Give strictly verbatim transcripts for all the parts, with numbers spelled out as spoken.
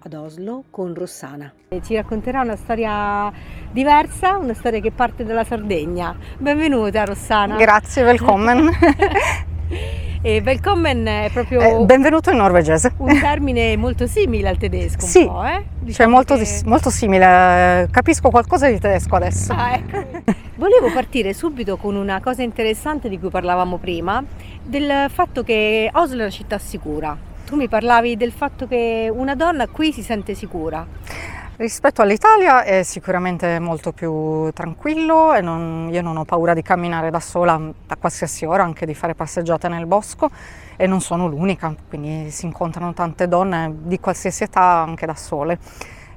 ad Oslo, con Rossana. Ci racconterà una storia diversa, una storia che parte dalla Sardegna. Benvenuta Rossana. Grazie, welcome. E welcome è proprio... Eh, benvenuto in norvegese. Un termine molto simile al tedesco, un sì, po', eh? Diciamo cioè molto, che... molto simile, capisco qualcosa di tedesco adesso. Ah, ecco. Volevo partire subito con una cosa interessante di cui parlavamo prima, del fatto che Oslo è una città sicura. Tu mi parlavi del fatto che una donna qui si sente sicura. Rispetto all'Italia è sicuramente molto più tranquillo e non, io non ho paura di camminare da sola a qualsiasi ora, anche di fare passeggiate nel bosco, e non sono l'unica, quindi si incontrano tante donne di qualsiasi età anche da sole.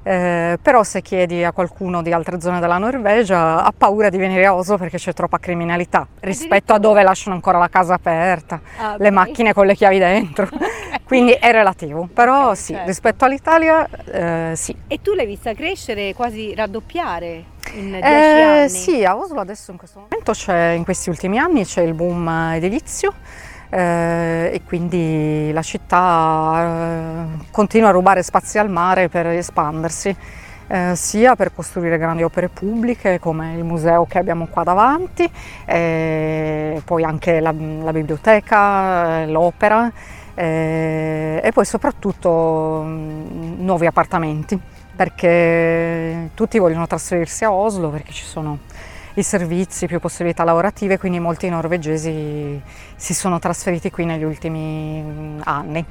Eh, però se chiedi a qualcuno di altre zone della Norvegia ha paura di venire a Oslo perché c'è troppa criminalità rispetto a dove lasciano ancora la casa aperta, ah, le beh. macchine con le chiavi dentro, okay. Quindi è relativo, però okay, sì, certo. Rispetto all'Italia eh, sì. E tu l'hai vista crescere, quasi raddoppiare in dieci eh, anni? Sì, a Oslo adesso in questo momento c'è, in questi ultimi anni c'è il boom edilizio. Eh, e quindi la città eh, continua a rubare spazi al mare per espandersi, eh, sia per costruire grandi opere pubbliche come il museo che abbiamo qua davanti, eh, poi anche la, la biblioteca, eh, l'opera eh, e poi soprattutto mh, nuovi appartamenti, perché tutti vogliono trasferirsi a Oslo perché ci sono i servizi, più possibilità lavorative, quindi molti norvegesi si sono trasferiti qui negli ultimi anni.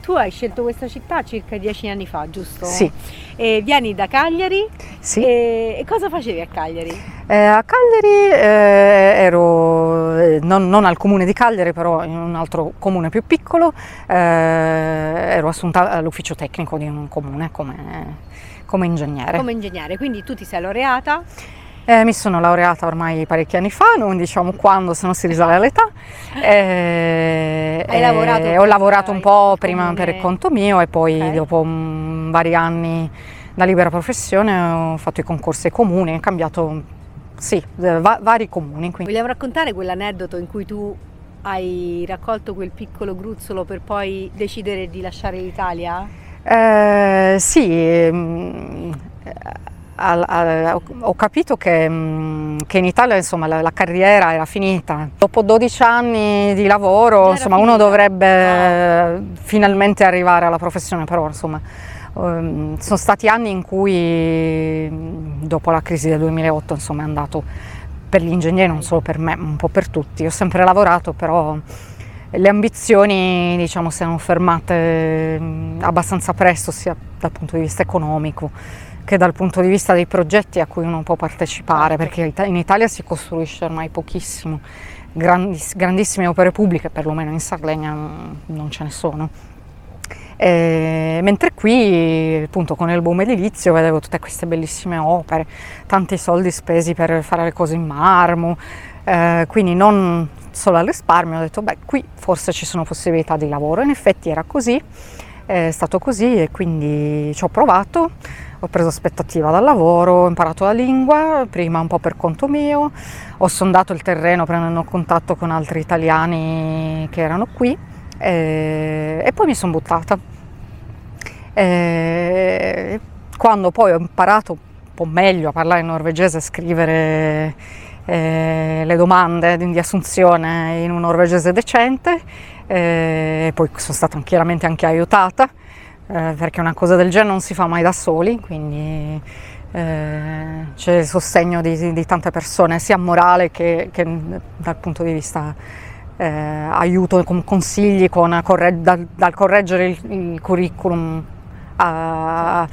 Tu hai scelto questa città circa dieci anni fa, giusto? Sì. E vieni da Cagliari? Sì. E, e cosa facevi a Cagliari? Eh, a Cagliari eh, ero, eh, non, non al comune di Cagliari, però in un altro comune più piccolo, eh, ero assunta all'ufficio tecnico di un comune come, come ingegnere. Come ingegnere, quindi tu ti sei laureata? Eh, mi sono laureata ormai parecchi anni fa, non diciamo quando, se no si risale all'età. Eh, Hai eh, lavorato? Ho lavorato un po' prima per conto mio e poi okay. dopo mh, vari anni da libera professione ho fatto i concorsi ai comuni, ho cambiato sì, va- vari comuni. Quindi. Vogliamo raccontare quell'aneddoto in cui tu hai raccolto quel piccolo gruzzolo per poi decidere di lasciare l'Italia? Eh, sì. Mh, eh, Al, al, ho capito che, che in Italia insomma, la, la carriera era finita. Dopo dodici anni di lavoro era insomma, uno dovrebbe no. finalmente arrivare alla professione, però insomma, um, sono stati anni in cui dopo la crisi del duemilaotto insomma, è andato per gli ingegneri, non solo per me, un po' per tutti. Ho sempre lavorato, però le ambizioni diciamo, si erano fermate abbastanza presto sia dal punto di vista economico che dal punto di vista dei progetti a cui uno può partecipare, perché in Italia si costruisce ormai pochissimo, Grandis, grandissime opere pubbliche, perlomeno in Sardegna non ce ne sono. E, mentre qui, appunto, con il boom edilizio vedevo tutte queste bellissime opere, tanti soldi spesi per fare le cose in marmo, eh, quindi non solo al risparmio, ho detto beh, qui forse ci sono possibilità di lavoro, in effetti era così. È stato così e quindi ci ho provato, ho preso aspettativa dal lavoro, ho imparato la lingua, prima un po' per conto mio, ho sondato il terreno prendendo contatto con altri italiani che erano qui e, e poi mi sono buttata. E quando poi ho imparato un po' meglio a parlare norvegese, a scrivere eh, le domande di assunzione in un norvegese decente, e poi sono stata chiaramente anche aiutata eh, perché una cosa del genere non si fa mai da soli, quindi eh, c'è il sostegno di, di tante persone sia morale che, che dal punto di vista eh, aiuto con consigli con, corre, dal, dal correggere il, il curriculum a,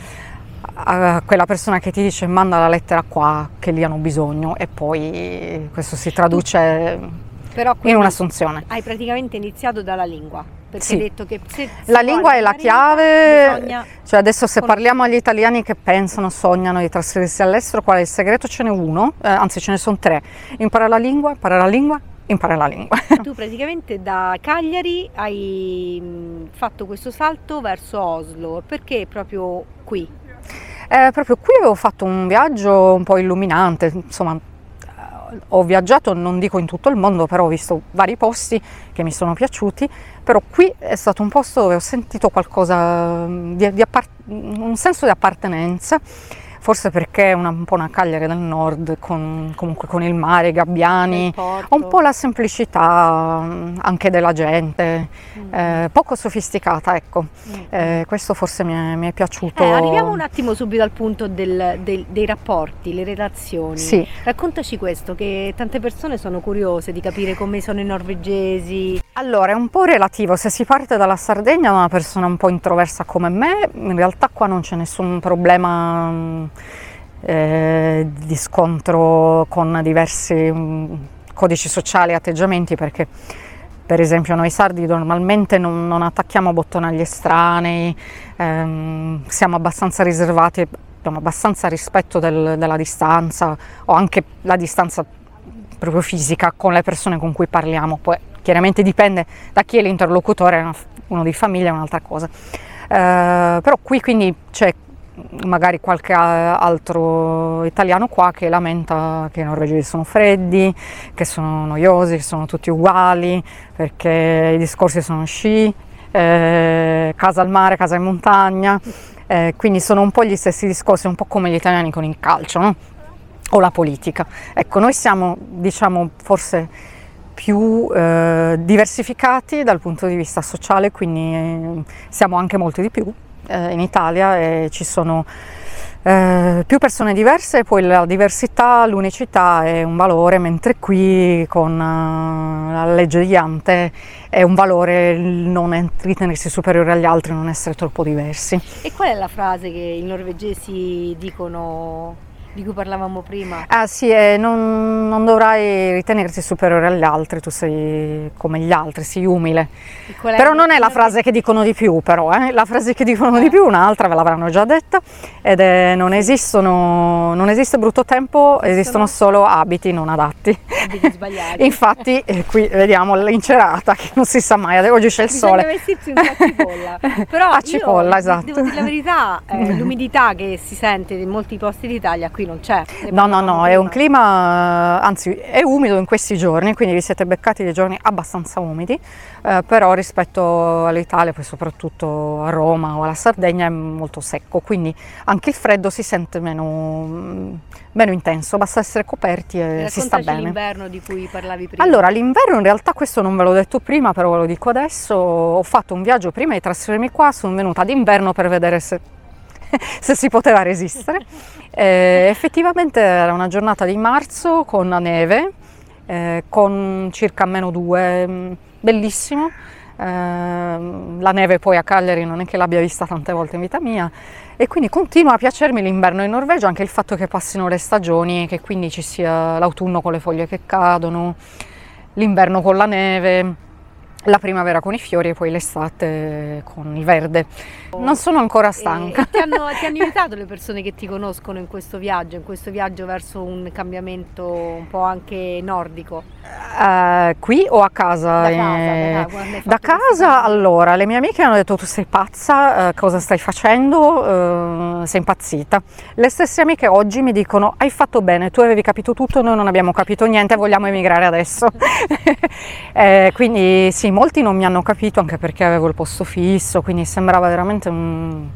a quella persona che ti dice manda la lettera qua che lì hanno bisogno e poi questo si traduce. Però in un'assunzione. Hai praticamente iniziato dalla lingua, perché sì. hai detto che se la lingua è la chiave, cioè adesso se con... parliamo agli italiani che pensano, sognano di trasferirsi all'estero, qual è il segreto? Ce n'è uno, eh, anzi ce ne sono tre, impara la lingua, impara la lingua, impara la lingua. Tu praticamente da Cagliari hai fatto questo salto verso Oslo, perché proprio qui? Eh, proprio qui avevo fatto un viaggio un po' illuminante, insomma. Ho viaggiato, non dico in tutto il mondo, però ho visto vari posti che mi sono piaciuti, però qui è stato un posto dove ho sentito qualcosa, di, di appart- un senso di appartenenza, forse perché è una, un po' una Cagliari del nord, con, comunque con il mare, i gabbiani, un po' la semplicità anche della gente, mm. eh, poco sofisticata, ecco, mm. eh, questo forse mi è, mi è piaciuto. Eh, arriviamo un attimo subito al punto del, del, dei rapporti, le relazioni, sì. Raccontaci questo, che tante persone sono curiose di capire come sono i norvegesi. Allora, è un po' relativo, se si parte dalla Sardegna, una persona un po' introversa come me, in realtà qua non c'è nessun problema Eh, di scontro con diversi mh, codici sociali e atteggiamenti, perché per esempio noi sardi normalmente non, non attacchiamo bottone agli estranei, ehm, siamo abbastanza riservati, abbiamo abbastanza rispetto del, della distanza, o anche la distanza proprio fisica con le persone con cui parliamo, poi chiaramente dipende da chi è l'interlocutore, uno di famiglia è un'altra cosa, eh, però qui quindi c'è magari qualche altro italiano qua che lamenta che i norvegesi sono freddi, che sono noiosi, che sono tutti uguali, perché i discorsi sono sci, eh, casa al mare, casa in montagna, eh, quindi sono un po' gli stessi discorsi, un po' come gli italiani con il calcio, no? O la politica. Ecco, noi siamo, diciamo, forse più eh, diversificati dal punto di vista sociale, quindi eh, siamo anche molti di più in Italia, e ci sono eh, più persone diverse, poi la diversità, l'unicità è un valore, mentre qui con uh, la legge di Jante è un valore non ritenersi superiore agli altri, non essere troppo diversi. E qual è la frase che i norvegesi dicono, di cui parlavamo prima? Ah sì, eh, non, non dovrai ritenerti superiore agli altri, tu sei come gli altri, sii umile. Però non è la frase che dicono di più, però, eh? La frase che dicono eh. di più, un'altra ve l'avranno già detta, ed è non esistono, non esiste brutto tempo, esistono solo abiti non adatti. Abiti sbagliati. Infatti eh, qui vediamo l'incerata, che non si sa mai, oggi c'è il sole. Bisogna vestirsi un po' a cipolla. Però a cipolla, io, esatto. Devo dire la verità, eh, l'umidità che si sente in molti posti d'Italia, qui non c'è. No, no, no, è un clima, anzi è umido in questi giorni, quindi vi siete beccati dei giorni abbastanza umidi, eh, però rispetto all'Italia, poi soprattutto a Roma o alla Sardegna, è molto secco, quindi anche il freddo si sente meno, meno intenso, basta essere coperti e, e si sta bene. L'inverno di cui parlavi prima. Allora, l'inverno in realtà, questo non ve l'ho detto prima, però ve lo dico adesso, ho fatto un viaggio prima di trasferirmi qua, sono venuta d'inverno per vedere se se si poteva resistere. Eh, effettivamente era una giornata di marzo con la neve, eh, con circa meno due, bellissimo. Eh, la neve poi a Cagliari non è che l'abbia vista tante volte in vita mia, e quindi continua a piacermi l'inverno in Norvegia, anche il fatto che passino le stagioni, che quindi ci sia l'autunno con le foglie che cadono, l'inverno con la neve, la primavera con i fiori e poi l'estate con il verde. Non sono ancora stanca. E ti hanno, ti hanno aiutato le persone che ti conoscono in questo viaggio, in questo viaggio verso un cambiamento un po' anche nordico? Uh, qui o a casa? Da casa, eh, da casa allora, le mie amiche hanno detto tu sei pazza, eh, cosa stai facendo, eh, sei impazzita. Le stesse amiche oggi mi dicono hai fatto bene, tu avevi capito tutto, noi non abbiamo capito niente, vogliamo emigrare adesso. eh, quindi sì, molti non mi hanno capito, anche perché avevo il posto fisso, quindi sembrava veramente un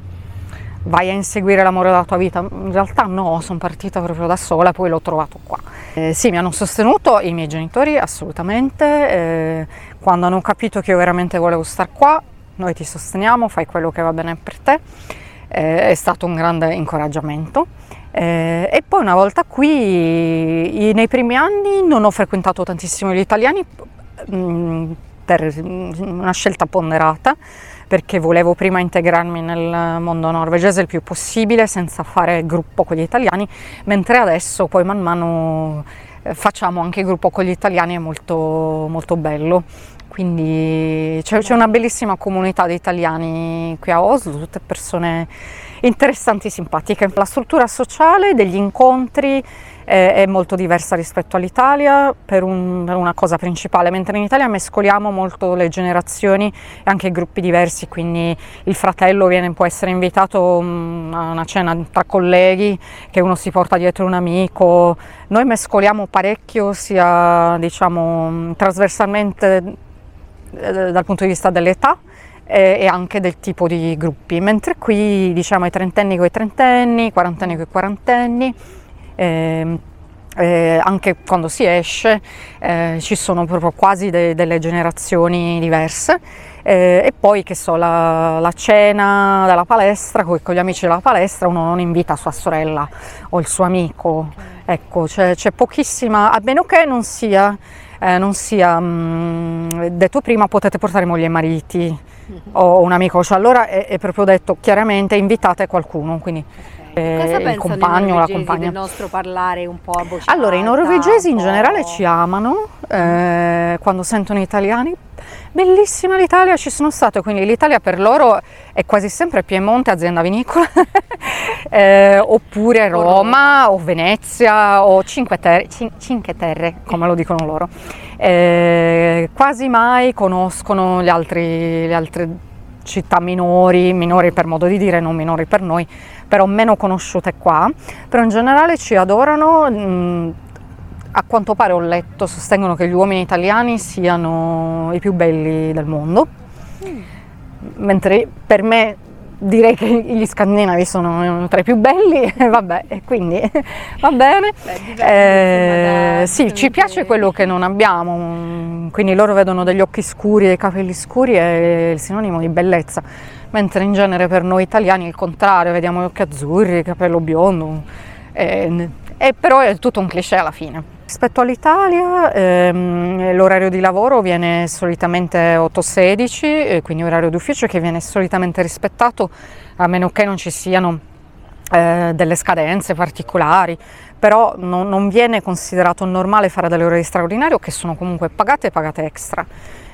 vai a inseguire l'amore della tua vita, in realtà no, sono partita proprio da sola, poi l'ho trovato qua. Eh, sì, mi hanno sostenuto i miei genitori assolutamente, eh, quando hanno capito che io veramente volevo star qua, noi ti sosteniamo, fai quello che va bene per te, eh, è stato un grande incoraggiamento. Eh, e poi una volta qui, nei primi anni non ho frequentato tantissimo gli italiani, mh, per una scelta ponderata, perché volevo prima integrarmi nel mondo norvegese il più possibile senza fare gruppo con gli italiani, mentre adesso poi man mano facciamo anche gruppo con gli italiani, è molto, molto bello. Quindi c'è una bellissima comunità di italiani qui a Oslo, tutte persone interessanti e simpatiche. La struttura sociale degli incontri è, è molto diversa rispetto all'Italia per, un, per una cosa principale, mentre in Italia mescoliamo molto le generazioni e anche gruppi diversi, quindi il fratello viene, può essere invitato a una cena tra colleghi che uno si porta dietro un amico. Noi mescoliamo parecchio, sia diciamo trasversalmente dal punto di vista dell'età e anche del tipo di gruppi, mentre qui diciamo i trentenni con i trentenni, i quarantenni con i quarantenni, eh, eh, anche quando si esce eh, ci sono proprio quasi de- delle generazioni diverse, eh, e poi che so la, la cena della palestra, con, con gli amici della palestra uno non invita sua sorella o il suo amico, ecco c'è, c'è pochissima, a meno che non sia Eh, non sia mh, detto prima potete portare moglie e mariti o un amico, cioè allora è, è proprio detto chiaramente invitate qualcuno, quindi okay. eh, Cosa il compagno o la compagna. Il nostro parlare un po' a voce alta? Allora i norvegesi in generale ci amano, eh, quando sentono gli italiani bellissima l'Italia, ci sono stato, quindi l'Italia per loro è quasi sempre Piemonte, azienda vinicola, eh, oppure Roma o Venezia o Cinque Terre, cin- Cinque Terre come lo dicono loro, eh, quasi mai conoscono gli altri, le altre città minori, minori per modo di dire, non minori per noi, però meno conosciute qua, però in generale ci adorano. mh, A quanto pare ho letto, sostengono che gli uomini italiani siano i più belli del mondo, mm. mentre per me direi che gli scandinavi sono tra i più belli, vabbè, quindi va bene. Beh, eh, sì, ci piace quello che non abbiamo, quindi loro vedono degli occhi scuri, dei capelli scuri, è il sinonimo di bellezza, mentre in genere per noi italiani è il contrario, vediamo gli occhi azzurri, il capello biondo, eh, Eh, però è tutto un cliché alla fine. Rispetto all'Italia, ehm, l'orario di lavoro viene solitamente otto sedici, eh, quindi orario d'ufficio che viene solitamente rispettato, a meno che non ci siano eh, delle scadenze particolari, però no, non viene considerato normale fare delle ore di straordinario che sono comunque pagate e pagate extra.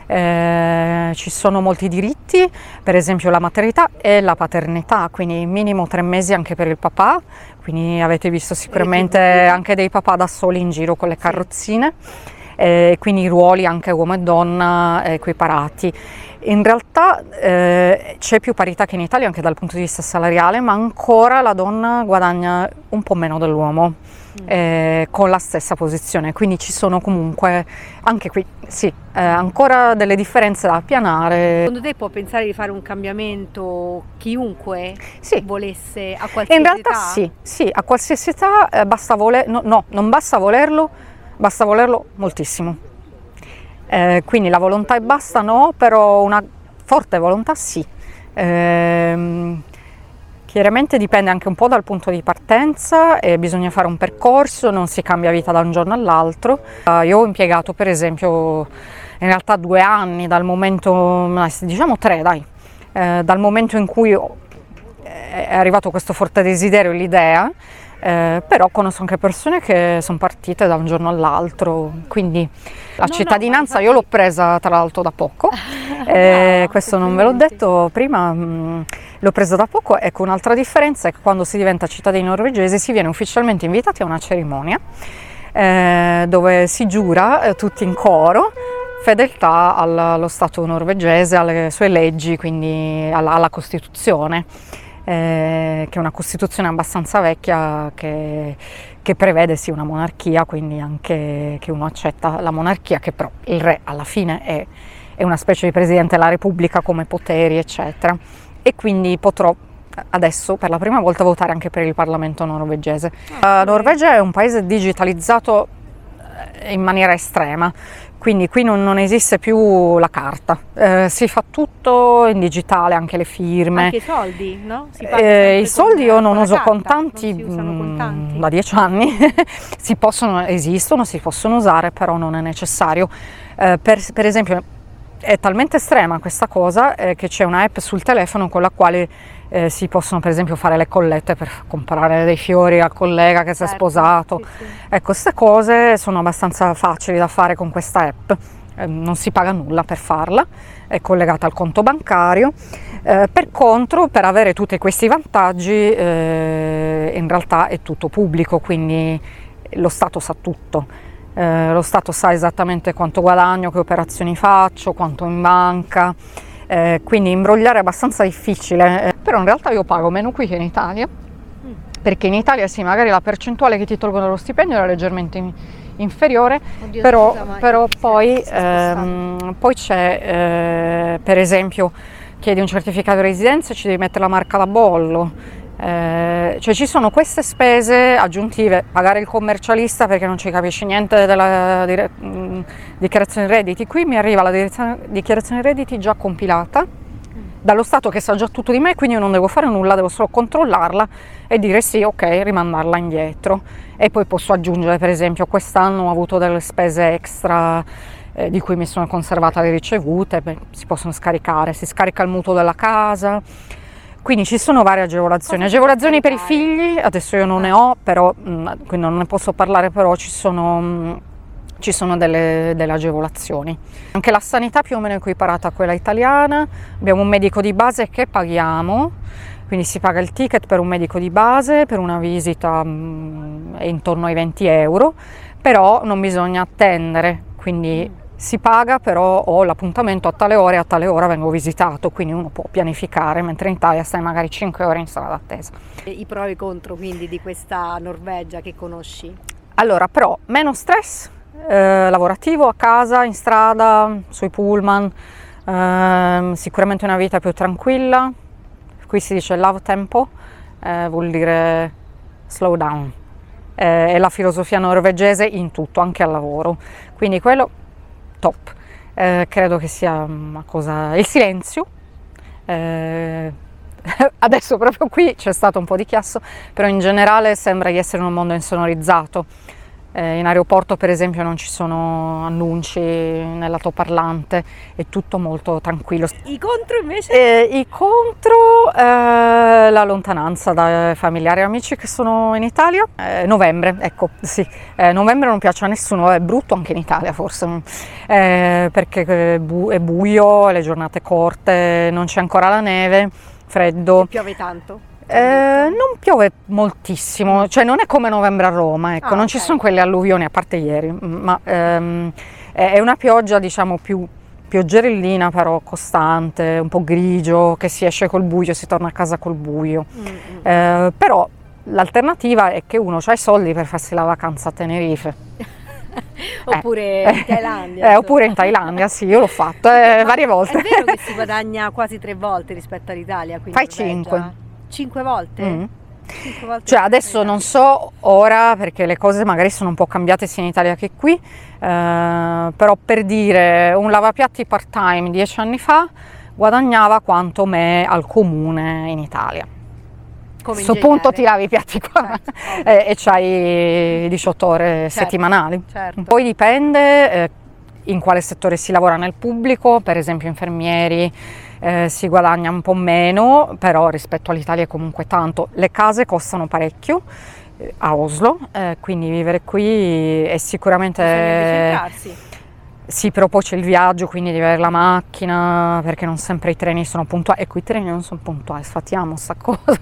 Eh, ci sono molti diritti, per esempio la maternità e la paternità, quindi minimo tre mesi anche per il papà, quindi avete visto sicuramente anche dei papà da soli in giro con le carrozzine, eh, quindi i ruoli anche uomo e donna equiparati. In realtà eh, c'è più parità che in Italia anche dal punto di vista salariale, ma ancora la donna guadagna un po' meno dell'uomo. Eh, con la stessa posizione, quindi ci sono comunque anche qui sì, eh, ancora delle differenze da appianare. Secondo te può pensare di fare un cambiamento chiunque sì. volesse a qualsiasi età? In realtà età? sì, sì, a qualsiasi età eh, basta voler, no, no, non basta volerlo, basta volerlo moltissimo. Eh, quindi la volontà e basta no, però una forte volontà sì. Eh, Chiaramente dipende anche un po' dal punto di partenza e bisogna fare un percorso, non si cambia vita da un giorno all'altro. Io ho impiegato per esempio in realtà due anni dal momento, diciamo tre dai, eh, dal momento in cui è arrivato questo forte desiderio e l'idea, eh, però conosco anche persone che sono partite da un giorno all'altro, quindi la no, cittadinanza no, io l'ho presa tra l'altro da poco, eh, no, questo non ve l'ho detto prima. Mh, L'ho presa da poco, ecco un'altra differenza è che quando si diventa cittadini norvegesi si viene ufficialmente invitati a una cerimonia eh, dove si giura eh, tutti in coro fedeltà allo Stato norvegese, alle sue leggi, quindi alla, alla Costituzione, eh, che è una Costituzione abbastanza vecchia che, che prevede sì una monarchia, quindi anche che uno accetta la monarchia, che però il re alla fine è, è una specie di presidente della Repubblica come poteri eccetera. E quindi potrò adesso per la prima volta votare anche per il Parlamento norvegese. La Norvegia è un paese digitalizzato in maniera estrema, quindi qui non, non esiste più la carta, eh, si fa tutto in digitale, anche le firme. Anche i soldi, no? Si eh, I soldi io non uso carta, contanti, non si usano contanti da dieci anni, si possono, esistono, si possono usare, però non è necessario. Eh, per, per esempio, è talmente estrema questa cosa eh, che c'è un'app sul telefono con la quale eh, si possono per esempio fare le collette per comprare dei fiori al collega che certo, si è sposato, sì, sì. Ecco, queste cose sono abbastanza facili da fare con questa app, eh, non si paga nulla per farla, è collegata al conto bancario. Eh, per contro, per avere tutti questi vantaggi, eh, in realtà è tutto pubblico, quindi lo Stato sa tutto. Eh, lo Stato sa esattamente quanto guadagno, che operazioni faccio, quanto in banca, eh, quindi imbrogliare è abbastanza difficile, eh, però in realtà io pago meno qui che in Italia, perché in Italia sì, magari la percentuale che ti tolgono dallo stipendio era leggermente in- inferiore, Oddio, però, scusa, però poi, ehm, poi c'è, eh, per esempio, chiedi un certificato di residenza e ci devi mettere la marca da bollo. Eh, cioè ci sono queste spese aggiuntive, pagare il commercialista perché non ci capisci niente della dire, mh, dichiarazione di redditi. Qui mi arriva la dichiarazione di redditi già compilata dallo Stato, che sa già tutto di me, quindi io non devo fare nulla, devo solo controllarla e dire sì, ok, rimandarla indietro. E poi posso aggiungere, per esempio, quest'anno ho avuto delle spese extra, eh, di cui mi sono conservata le ricevute. Beh, si possono scaricare, si scarica il mutuo della casa. Quindi ci sono varie agevolazioni, agevolazioni per i figli, adesso io non ne ho, però quindi non ne posso parlare, però ci sono, ci sono delle, delle agevolazioni. Anche la sanità più o meno è equiparata a quella italiana, abbiamo un medico di base che paghiamo, quindi si paga il ticket per un medico di base, per una visita mh, è intorno ai venti euro, però non bisogna attendere, quindi... Si paga, però ho l'appuntamento a tale ora e a tale ora vengo visitato, quindi uno può pianificare, mentre in Italia stai magari cinque ore in sala d'attesa. I pro e i contro quindi di questa Norvegia che conosci? Allora, però meno stress eh, lavorativo, a casa, in strada, sui pullman, eh, sicuramente una vita più tranquilla. Qui si dice love tempo, eh, vuol dire slow down, eh, è la filosofia norvegese in tutto, anche al lavoro, quindi quello top, eh, credo che sia una cosa, il silenzio, eh, adesso proprio qui c'è stato un po' di chiasso, però in generale sembra di essere in un mondo insonorizzato, eh, in aeroporto per esempio non ci sono annunci nell'altoparlante, è tutto molto tranquillo. I contro invece? Eh, i contro, eh, la lontananza da familiari e amici che sono in Italia, eh, novembre, ecco, sì, eh, novembre non piace a nessuno, è brutto anche in Italia forse, eh, perché è, bu- è buio, le giornate corte, non c'è ancora la neve, freddo. E piove tanto? Eh, non piove moltissimo, cioè non è come novembre a Roma, ecco, ah, non okay. Ci sono quelle alluvioni, a parte ieri, ma ehm, è una pioggia diciamo più pioggerellina, però costante, un po' grigio, che si esce col buio, si torna a casa col buio, mm-hmm. eh, però l'alternativa è che uno ha i soldi per farsi la vacanza a Tenerife. Oppure eh, in Thailandia. Eh, oppure in Thailandia, sì, io l'ho fatto eh, varie volte. È vero che si guadagna quasi tre volte rispetto all'Italia? Fai cinque. Cinque volte? Mm. Cinque volte cioè adesso non so ora perché le cose magari sono un po' cambiate sia in Italia che qui, eh, però per dire un lavapiatti part time dieci anni fa guadagnava quanto me al comune in Italia. A questo punto ti lavi i piatti qua, certo, e, e c'hai diciotto ore certo, settimanali. Certo. Poi dipende eh, in quale settore si lavora, nel pubblico, per esempio infermieri. Eh, si guadagna un po' meno, però rispetto all'Italia è comunque tanto. Le case costano parecchio eh, a Oslo, eh, quindi vivere qui è sicuramente... Bisogna eh, sì, però poi c'è il viaggio, quindi devi avere la macchina, perché non sempre i treni sono puntuali. Ecco, i treni non sono puntuali, sfatiamo sta cosa.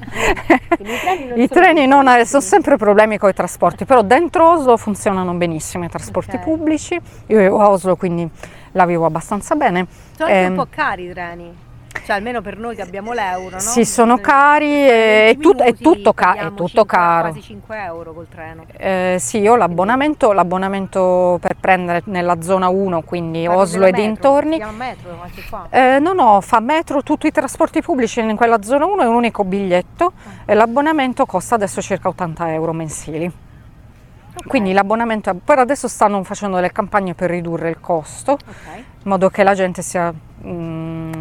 I treni non, I treni non sono, sono sempre problemi con i trasporti, però dentro Oslo funzionano benissimo i trasporti okay. pubblici. Io vivo a Oslo, quindi la vivo abbastanza bene. Sono anche eh, un po' cari i treni. Cioè almeno per noi che abbiamo l'euro, no? Sì, sono cari e tut- è tutto, ca- è tutto cinque, caro. Quasi cinque euro col treno. Eh, sì, io l'abbonamento, l'abbonamento per prendere nella zona uno, quindi per Oslo e metro, dintorni. Ma metro anche qua? Eh, no, no, fa metro, tutti i trasporti pubblici in quella zona uno è un unico biglietto ah. e l'abbonamento costa adesso circa ottanta euro mensili. Okay. Quindi l'abbonamento, per adesso stanno facendo delle campagne per ridurre il costo, okay. in modo che la gente sia... Mh,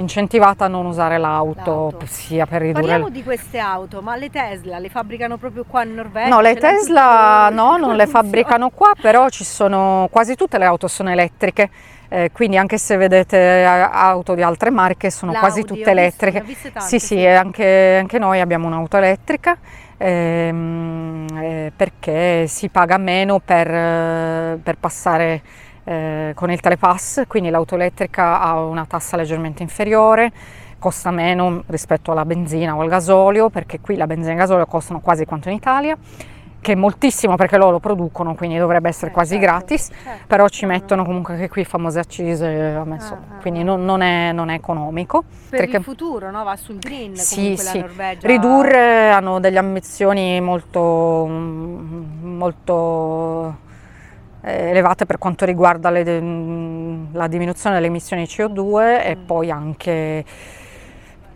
incentivata a non usare l'auto, l'auto. sia per ridurre... Parliamo di queste auto, ma le Tesla le fabbricano proprio qua in Norvegia? No, le Tesla no, non le fabbricano qua, però ci sono, quasi tutte le auto sono elettriche, eh, quindi anche se vedete auto di altre marche sono L'Audi, quasi tutte elettriche. Visto, tante, sì, sì, sì. Anche, anche noi abbiamo un'auto elettrica. Ehm, eh, perché si paga meno per, per passare eh, con il telepass, quindi l'auto elettrica ha una tassa leggermente inferiore, costa meno rispetto alla benzina o al gasolio, perché qui la benzina e il gasolio costano quasi quanto in Italia, che è moltissimo perché loro lo producono, quindi dovrebbe essere eh, quasi certo, gratis, certo, però ci mettono comunque anche qui famose accise, ah, quindi non, non, è, non è economico. Per perché il futuro, no? Va sul green, sì, comunque sì. La Norvegia... Ridurre, hanno delle ambizioni molto, molto elevate per quanto riguarda le, la diminuzione delle emissioni di C O due mm. e poi anche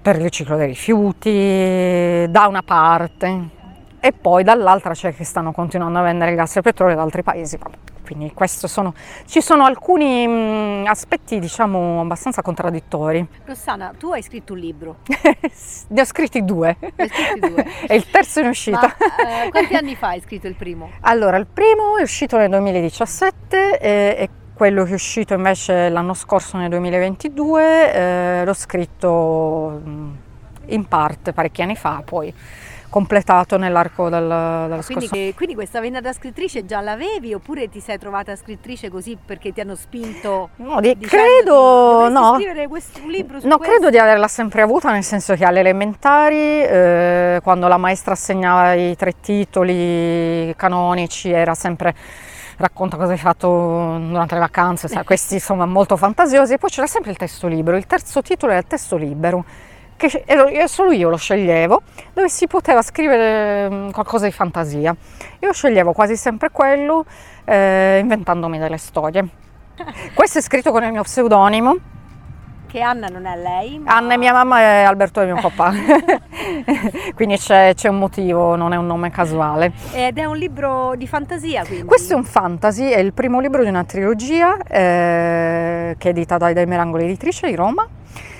per il riciclo dei rifiuti, da una parte. E poi dall'altra c'è che stanno continuando a vendere il gas e il petrolio da altri paesi, quindi questo sono, ci sono alcuni mh, aspetti diciamo abbastanza contraddittori. Rossana, tu hai scritto un libro. Ne ho scritti due, ho scritti due. E il terzo è in uscita. Ma, eh, quanti anni fa hai scritto il primo? Allora, il primo è uscito nel duemiladiciassette e, e quello che è uscito invece l'anno scorso nel duemilaventidue eh, l'ho scritto mh, in parte parecchi anni fa, poi completato nell'arco del, dello scorso. Quindi, quindi questa vena da scrittrice già l'avevi oppure ti sei trovata scrittrice così perché ti hanno spinto? No, di, credo no. Scrivere questo, un libro su no, questo? Credo di averla sempre avuta, nel senso che alle elementari eh, quando la maestra assegnava i tre titoli canonici era sempre racconta cosa hai fatto durante le vacanze, sai, questi insomma molto fantasiosi, e poi c'era sempre il testo libero, il terzo titolo era il testo libero, che ero, solo io lo sceglievo, dove si poteva scrivere qualcosa di fantasia. Io sceglievo quasi sempre quello, eh, inventandomi delle storie. Questo è scritto con il mio pseudonimo. Che Anna non è lei? Ma... Anna è mia mamma e Alberto è mio papà. Quindi c'è, c'è un motivo, non è un nome casuale. Ed è un libro di fantasia, quindi? Questo è un fantasy, è il primo libro di una trilogia eh, che è editata dai Merangoli editrice di Roma.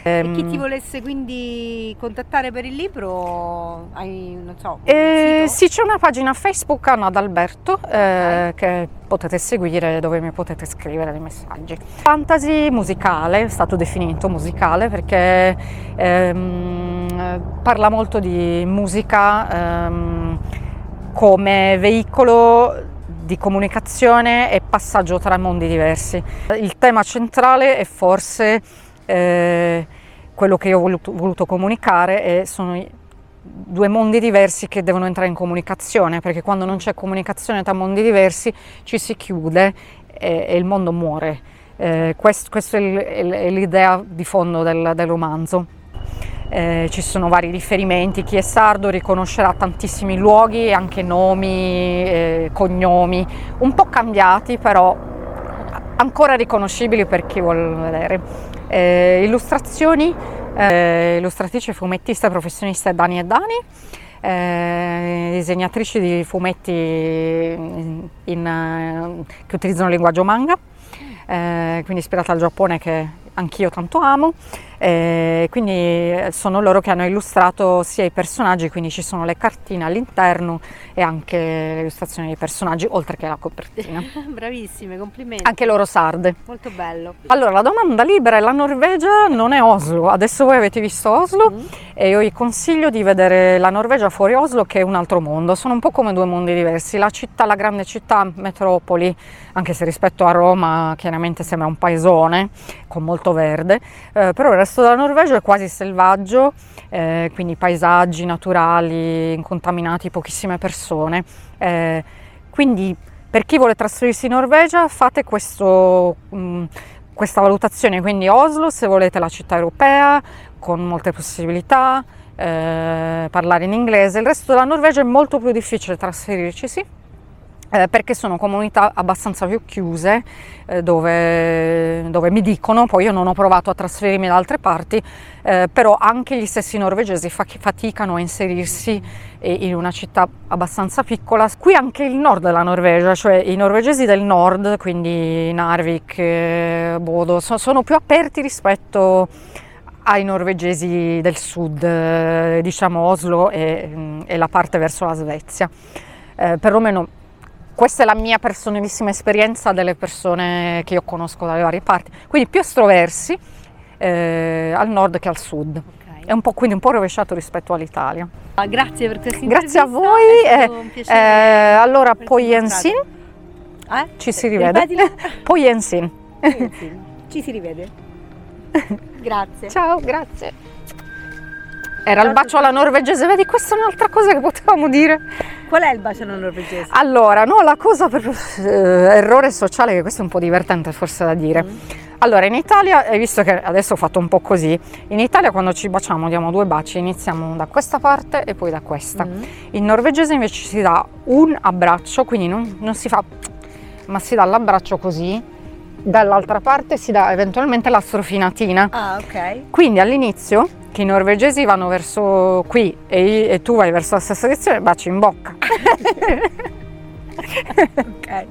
E chi ti volesse quindi contattare per il libro, hai, non so, eh, sì, c'è una pagina Facebook Anna ad Alberto okay. eh, che potete seguire, dove mi potete scrivere dei messaggi. Fantasy musicale, è stato definito musicale perché ehm, parla molto di musica ehm, come veicolo di comunicazione e passaggio tra mondi diversi. Il tema centrale è forse Eh, quello che io ho voluto, voluto comunicare è, sono i due mondi diversi che devono entrare in comunicazione, perché quando non c'è comunicazione tra mondi diversi ci si chiude e, e il mondo muore. Eh, questa quest è, è l'idea di fondo del, del romanzo. Eh, ci sono vari riferimenti, chi è sardo riconoscerà tantissimi luoghi, anche nomi, eh, cognomi, un po' cambiati però ancora riconoscibili per chi vuole vedere. Eh, illustrazioni, eh, illustratrice fumettista professionista Dani e Dani, eh, disegnatrici di fumetti in, in, che utilizzano il linguaggio manga, eh, quindi ispirata al Giappone che anch'io tanto amo, eh, quindi sono loro che hanno illustrato sia i personaggi, quindi ci sono le cartine all'interno e anche le illustrazioni dei personaggi oltre che la copertina. Bravissime, complimenti. Anche loro sarde. Molto bello. Allora, la domanda libera è la Norvegia, non è Oslo. Adesso voi avete visto Oslo mm. e io vi consiglio di vedere la Norvegia fuori Oslo, che è un altro mondo, sono un po' come due mondi diversi. La città, la grande città, metropoli, anche se rispetto a Roma chiaramente sembra un paesone con molto verde, eh, però il resto della Norvegia è quasi selvaggio, eh, quindi paesaggi naturali incontaminati, pochissime persone, eh, quindi per chi vuole trasferirsi in Norvegia fate questo, mh, questa valutazione, quindi Oslo se volete la città europea con molte possibilità, eh, parlare in inglese. Il resto della Norvegia è molto più difficile trasferirci, sì, Eh, perché sono comunità abbastanza più chiuse, eh, dove, dove mi dicono, poi io non ho provato a trasferirmi da altre parti, eh, però anche gli stessi norvegesi fa- faticano a inserirsi in una città abbastanza piccola. Qui anche il nord della Norvegia, cioè i norvegesi del nord, quindi Narvik, eh, Bodø, so- sono più aperti rispetto ai norvegesi del sud, diciamo Oslo e, e la parte verso la Svezia. Eh, perlomeno questa è la mia personalissima esperienza delle persone che io conosco dalle varie parti, quindi più estroversi eh, al nord che al sud. È un po', quindi un po' rovesciato rispetto all'Italia. Ah, grazie per questa intervista. Grazie a voi. È stato un piacere. Eh, allora, poi Jensin, eh? ci si rivede. Poi Jensin. Ci si rivede. Grazie. Ciao, grazie. Era il bacio alla norvegese, vedi, questa è un'altra cosa che potevamo dire. Qual è il bacio alla norvegese? Allora, no, la cosa per eh, errore sociale, che questo è un po' divertente forse da dire. Mm. Allora, in Italia, visto che adesso ho fatto un po' così, in Italia quando ci baciamo diamo due baci, iniziamo da questa parte e poi da questa. Mm. In norvegese invece si dà un abbraccio, quindi non, non si fa, ma si dà l'abbraccio così, dall'altra parte si dà eventualmente la strofinatina. Ah, ok. Quindi all'inizio, che i norvegesi vanno verso qui e, e tu vai verso la stessa direzione, baci in bocca. Okay.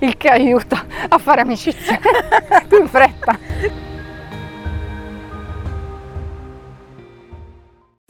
Il che aiuta a fare amicizia più in fretta.